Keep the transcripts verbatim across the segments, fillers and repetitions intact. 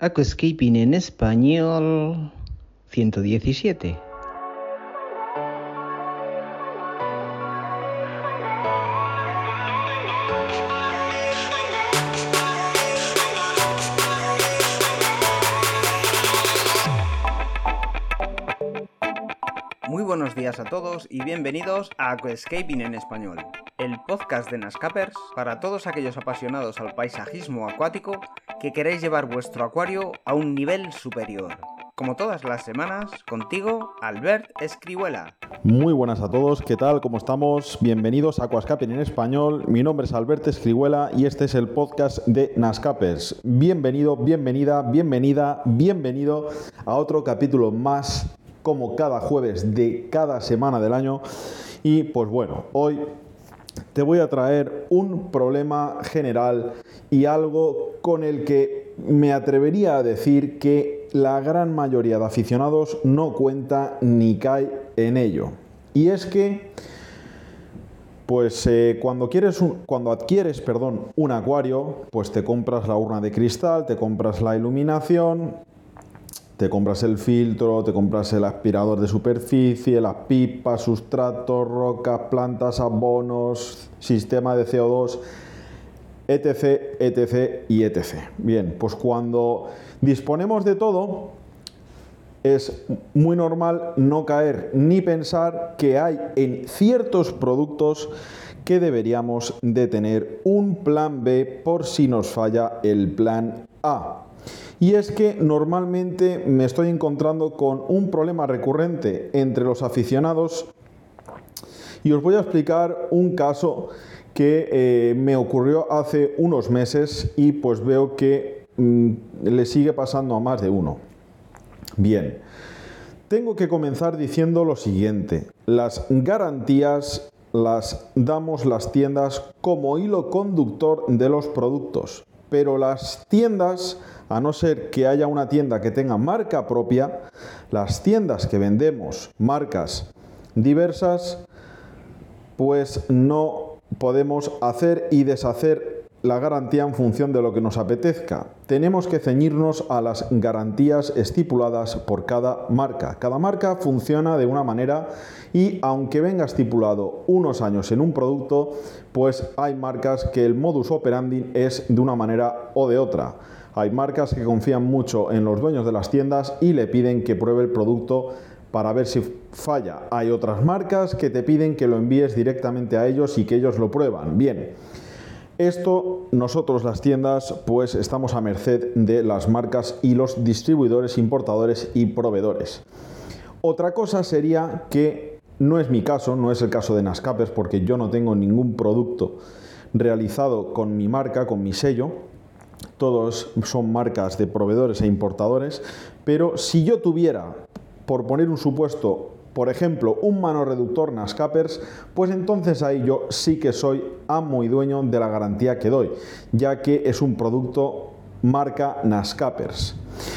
Aquascaping en Español ciento diecisiete. Muy buenos días a todos y bienvenidos a Aquascaping en Español, el podcast de Nascapers para todos aquellos apasionados al paisajismo acuático que queréis llevar vuestro acuario a un nivel superior. Como todas las semanas, contigo, Albert Escrihuela. Muy buenas a todos, ¿qué tal? ¿Cómo estamos? Bienvenidos a Aquascaping en Español. Mi nombre es Albert Escrihuela y este es el podcast de Nascapers. Bienvenido, bienvenida, bienvenida, bienvenido a otro capítulo más, como cada jueves de cada semana del año. Y pues bueno, hoy te voy a traer un problema general y algo con el que me atrevería a decir que la gran mayoría de aficionados no cuenta ni cae en ello. Y es que pues eh, cuando, quieres un, cuando adquieres perdón, un acuario, pues te compras la urna de cristal, te compras la iluminación, te compras el filtro, te compras el aspirador de superficie, las pipas, sustratos, rocas, plantas, abonos, sistema de C O dos, etc, etc y etcétera. Bien, pues cuando disponemos de todo, es muy normal no caer ni pensar que hay en ciertos productos que deberíamos de tener un plan B por si nos falla el plan A. Y es que normalmente me estoy encontrando con un problema recurrente entre los aficionados y os voy a explicar un caso que eh, me ocurrió hace unos meses y pues veo que mmm, le sigue pasando a más de uno. Bien, tengo que comenzar diciendo lo siguiente: las garantías las damos las tiendas como hilo conductor de los productos. Pero las tiendas, a no ser que haya una tienda que tenga marca propia, las tiendas que vendemos marcas diversas, pues no podemos hacer y deshacer la garantía en función de lo que nos apetezca. Tenemos que ceñirnos a las garantías estipuladas por cada marca. Cada marca funciona de una manera y aunque venga estipulado unos años en un producto, pues hay marcas que el modus operandi es de una manera o de otra. Hay marcas que confían mucho en los dueños de las tiendas y le piden que pruebe el producto para ver si falla. Hay otras marcas que te piden que lo envíes directamente a ellos y que ellos lo prueban. Bien. Esto, nosotros las tiendas, pues estamos a merced de las marcas y los distribuidores, importadores y proveedores. Otra cosa sería que, no es mi caso, no es el caso de Nascapers, porque yo no tengo ningún producto realizado con mi marca, con mi sello. Todos son marcas de proveedores e importadores, pero si yo tuviera, por poner un supuesto, por ejemplo, un manoreductor Nascapers, pues entonces ahí yo sí que soy amo y dueño de la garantía que doy, ya que es un producto marca Nascapers.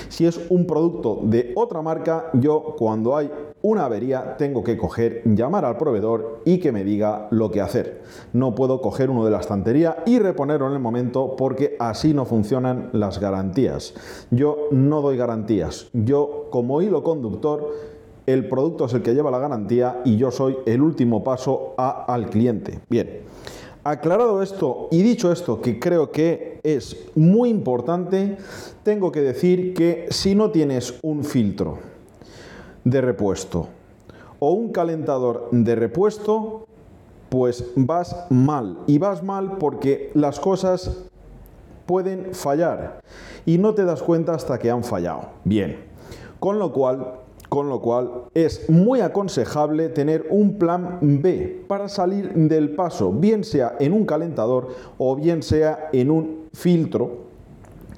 Si es un producto de otra marca, yo cuando hay una avería tengo que coger, llamar al proveedor y que me diga lo que hacer. No puedo coger uno de la estantería y reponerlo en el momento porque así no funcionan las garantías. Yo no doy garantías. Yo, como hilo conductor, el producto es el que lleva la garantía y yo soy el último paso a, al cliente. Bien, aclarado esto y dicho esto, que creo que es muy importante, tengo que decir que si no tienes un filtro de repuesto o un calentador de repuesto, pues vas mal. Y vas mal porque las cosas pueden fallar y no te das cuenta hasta que han fallado. Bien, con lo cual... Con lo cual es muy aconsejable tener un plan B para salir del paso, bien sea en un calentador o bien sea en un filtro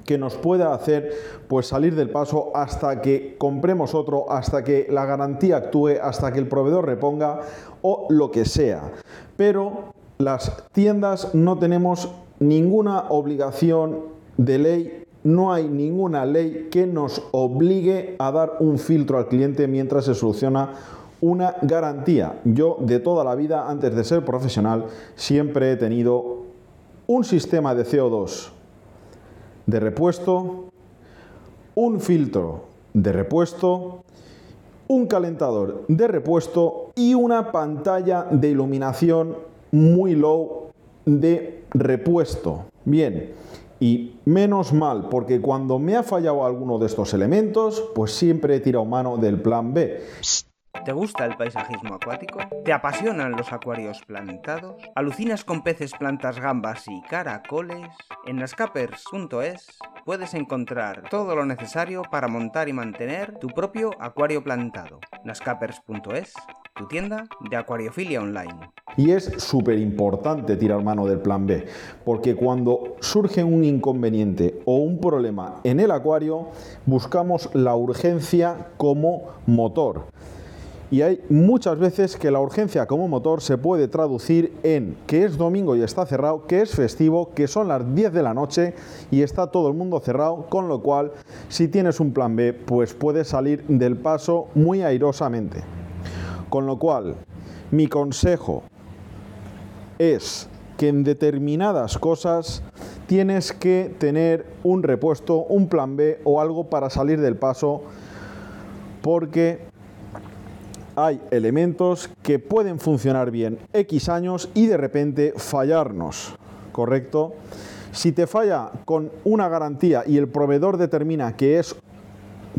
que nos pueda hacer pues salir del paso hasta que compremos otro, hasta que la garantía actúe, hasta que el proveedor reponga o lo que sea. Pero las tiendas no tenemos ninguna obligación de ley. No hay ninguna ley que nos obligue a dar un filtro al cliente mientras se soluciona una garantía. Yo, de toda la vida, antes de ser profesional, siempre he tenido un sistema de C O dos de repuesto, un filtro de repuesto, un calentador de repuesto y una pantalla de iluminación muy low de repuesto. Bien, y menos mal, porque cuando me ha fallado alguno de estos elementos, pues siempre he tirado mano del plan B. ¿Te gusta el paisajismo acuático? ¿Te apasionan los acuarios plantados? ¿Alucinas con peces, plantas, gambas y caracoles? En nascapers punto es puedes encontrar todo lo necesario para montar y mantener tu propio acuario plantado. nascapers punto es, tu tienda de acuariofilia online. Y es súper importante tirar mano del plan B, porque cuando surge un inconveniente o un problema en el acuario, buscamos la urgencia como motor. Y hay muchas veces que la urgencia como motor se puede traducir en que es domingo y está cerrado, que es festivo, que son las diez de la noche y está todo el mundo cerrado, con lo cual, si tienes un plan B, pues puedes salir del paso muy airosamente. Con lo cual, mi consejo es que en determinadas cosas tienes que tener un repuesto, un plan B o algo para salir del paso, porque hay elementos que pueden funcionar bien X años y de repente fallarnos, ¿correcto? Si te falla con una garantía y el proveedor determina que es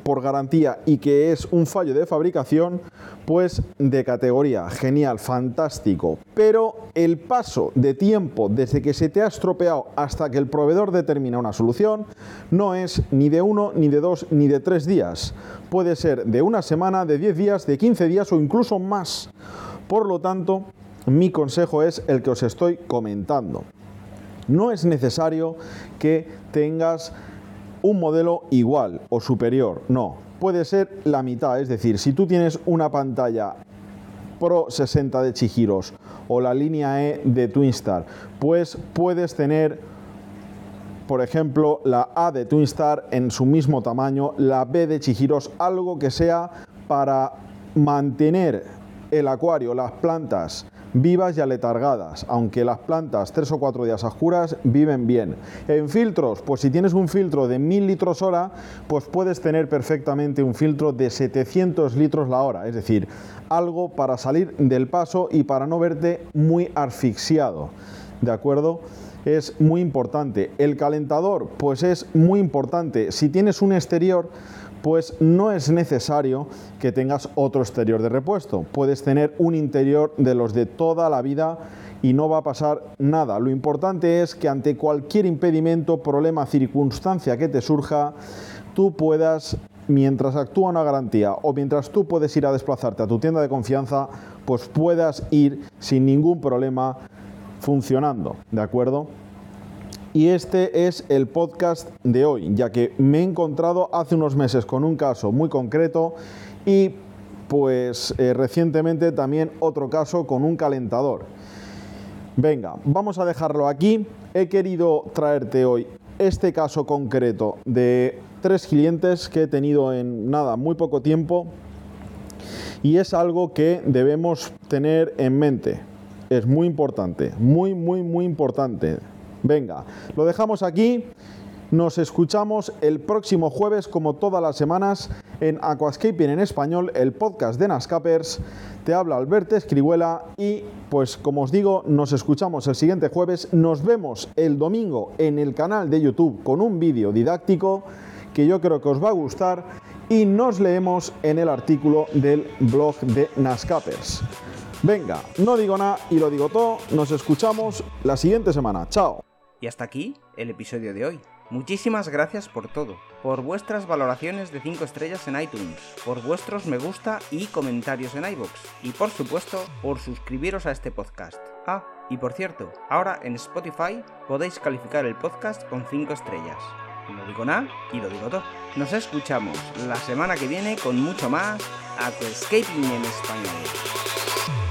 por garantía y que es un fallo de fabricación, pues de categoría, genial, fantástico. Pero el paso de tiempo desde que se te ha estropeado hasta que el proveedor determina una solución no es ni de uno, ni de dos, ni de tres días. Puede ser de una semana, de diez días, de quince días o incluso más. Por lo tanto, mi consejo es el que os estoy comentando. No es necesario que tengas un modelo igual o superior, no, puede ser la mitad, es decir, si tú tienes una pantalla Pro sesenta de Chihiros o la línea E de Twinstar, pues puedes tener, por ejemplo, la A de Twinstar en su mismo tamaño, la B de Chihiros, algo que sea para mantener el acuario, las plantas vivas y aletargadas, aunque las plantas tres o cuatro días a oscuras viven bien. En filtros, pues si tienes un filtro de mil litros hora, pues puedes tener perfectamente un filtro de setecientos litros la hora, es decir, algo para salir del paso y para no verte muy asfixiado, ¿de acuerdo? Es muy importante. El calentador, pues es muy importante. Si tienes un exterior, pues no es necesario que tengas otro exterior de repuesto. Puedes tener un interior de los de toda la vida y no va a pasar nada. Lo importante es que ante cualquier impedimento, problema, circunstancia que te surja, tú puedas, mientras actúa una garantía o mientras tú puedes ir a desplazarte a tu tienda de confianza, pues puedas ir sin ningún problema funcionando, ¿de acuerdo? Y este es el podcast de hoy, ya que me he encontrado hace unos meses con un caso muy concreto y pues eh, recientemente también otro caso con un calentador. Venga, vamos a dejarlo aquí. He querido traerte hoy este caso concreto de tres clientes que he tenido en nada, muy poco tiempo, y es algo que debemos tener en mente. Es muy importante, muy, muy, muy importante. Venga, lo dejamos aquí, nos escuchamos el próximo jueves como todas las semanas en Aquascaping en Español, el podcast de Nascapers. Te habla Albert Escrihuela y pues como os digo, nos escuchamos el siguiente jueves, nos vemos el domingo en el canal de YouTube con un vídeo didáctico que yo creo que os va a gustar y nos leemos en el artículo del blog de Nascapers. Venga, no digo nada y lo digo todo, nos escuchamos la siguiente semana, chao. Y hasta aquí el episodio de hoy. Muchísimas gracias por todo, por vuestras valoraciones de cinco estrellas en iTunes, por vuestros me gusta y comentarios en iVoox, y por supuesto, por suscribiros a este podcast. Ah, y por cierto, ahora en Spotify podéis calificar el podcast con cinco estrellas. No digo nada y lo digo todo. Nos escuchamos la semana que viene con mucho más Aquascaping en Español.